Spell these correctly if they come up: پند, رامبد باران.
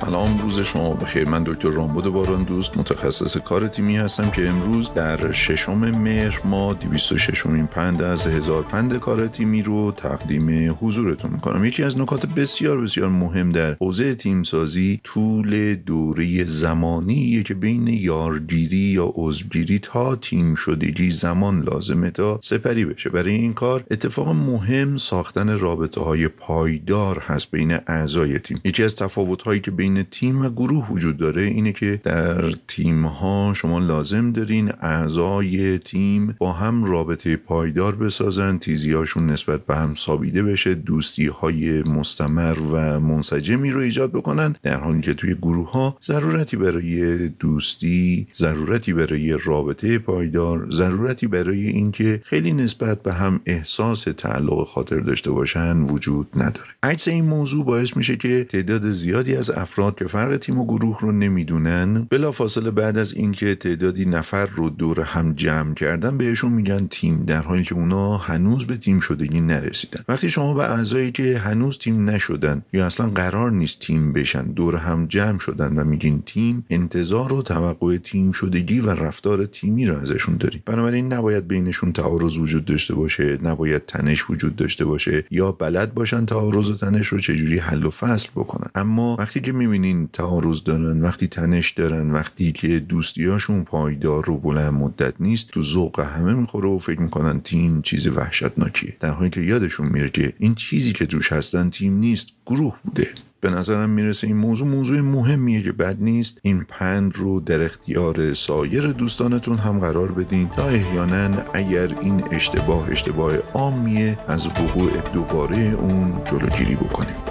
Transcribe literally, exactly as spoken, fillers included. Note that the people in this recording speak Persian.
سلام، روز شما بخیر. من دکتر رامبد باران دوست، متخصص کارتیمی هستم که امروز در ششم مهر ما دویست و ششمین پند از هزار پند کارتیمی رو تقدیم حضورتون میکنم. یکی از نکات بسیار بسیار مهم در حوزه تیمسازی طول دوره زمانیه که بین یارگیری یا عضوگیری تا تیم شدگی زمان لازمه تا سپری بشه. برای این کار اتفاق مهم ساختن رابطه‌های پایدار هست بین اعضای تیم. یکی از تفاوت‌هایی که بین تیم و گروه وجود داره اینه که در تیم‌ها شما لازم دارین اعضای تیم با هم رابطه پایدار بسازن، تیزی‌هاشون نسبت به هم سابیده بشه، دوستی‌های مستمر و منسجمی رو ایجاد بکنن، در حالی که توی گروه‌ها ضرورتی برای دوستی، ضرورتی برای رابطه پایدار، ضرورتی برای اینکه خیلی نسبت به هم احساس تعلق خاطر داشته باشن وجود نداره. عکس این موضوع باعث میشه که تعداد زیادی از افراد که فرق تیم و گروه رو نمیدونن، بلافاصله بعد از اینکه تعدادی نفر رو دور هم جمع کردن بهشون میگن تیم، در حالی که اونا هنوز به تیم شدگی نرسیدن. وقتی شما به اعضایی که هنوز تیم نشدن یا اصلا قرار نیست تیم بشن دور هم جمع شدن و میگین تیم، انتظار و توقع تیم شدگی و رفتار تیمی رو ازشون دارید. بنابراین نباید بینشون تعارض وجود داشته باشه، نباید تنش وجود داشته باشه یا بلد باشن تعارض و تنش رو چجوری حل و فصل بکنن. اما وقتی که می‌بینین تعارض دارن، وقتی تنش دارن، وقتی که دوستیاشون پایدار رو بلند مدت نیست، تو ذوق همه میخوره و فکر میکنن تیم چیز وحشتناکیه، در حالی که یادشون میره که این چیزی که توش هستن تیم نیست، گروه بوده. به نظرم میرسه این موضوع موضوع مهمیه که بد نیست این پند رو در اختیار سایر دوستانتون هم قرار بدین تا احیانا اگر این اشتباه اشتباه عامیه از وقوع دوباره اون جلوگیری بکنیم.